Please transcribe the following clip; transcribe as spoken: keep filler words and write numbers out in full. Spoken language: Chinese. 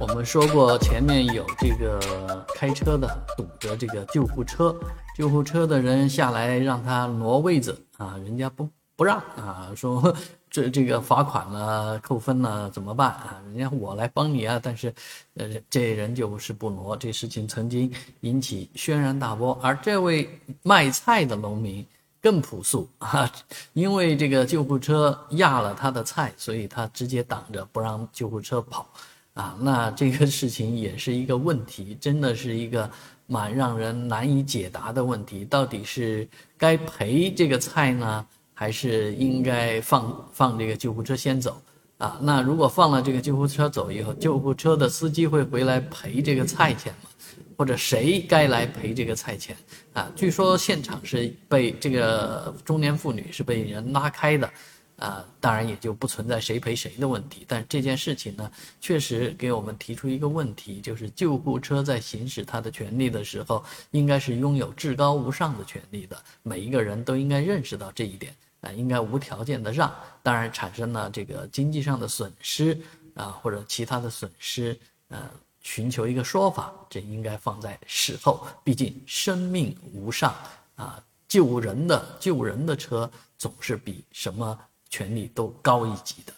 我们说过前面有这个开车的堵着这个救护车，救护车的人下来让他挪位置啊，人家不不让啊，说这这个罚款了扣分了怎么办啊？人家我来帮你啊，但是呃这人就是不挪，这事情曾经引起轩然大波。而这位卖菜的农民更朴素啊，因为这个救护车压了他的菜，所以他直接挡着不让救护车跑啊。那这个事情也是一个问题，真的是一个蛮让人难以解答的问题，到底是该赔这个菜呢，还是应该放放这个救护车先走啊？那如果放了这个救护车走以后，救护车的司机会回来赔这个菜钱吗？或者谁该来赔这个菜钱啊？据说现场是被这个中年妇女是被人拉开的啊，当然也就不存在谁赔谁的问题。但这件事情呢，确实给我们提出一个问题，就是救护车在行使它的权利的时候，应该是拥有至高无上的权利的，每一个人都应该认识到这一点。啊，应该无条件的让，当然产生了这个经济上的损失啊，或者其他的损失，呃，寻求一个说法，这应该放在事后。毕竟生命无上啊，救人的救人的车总是比什么权利都高一级的。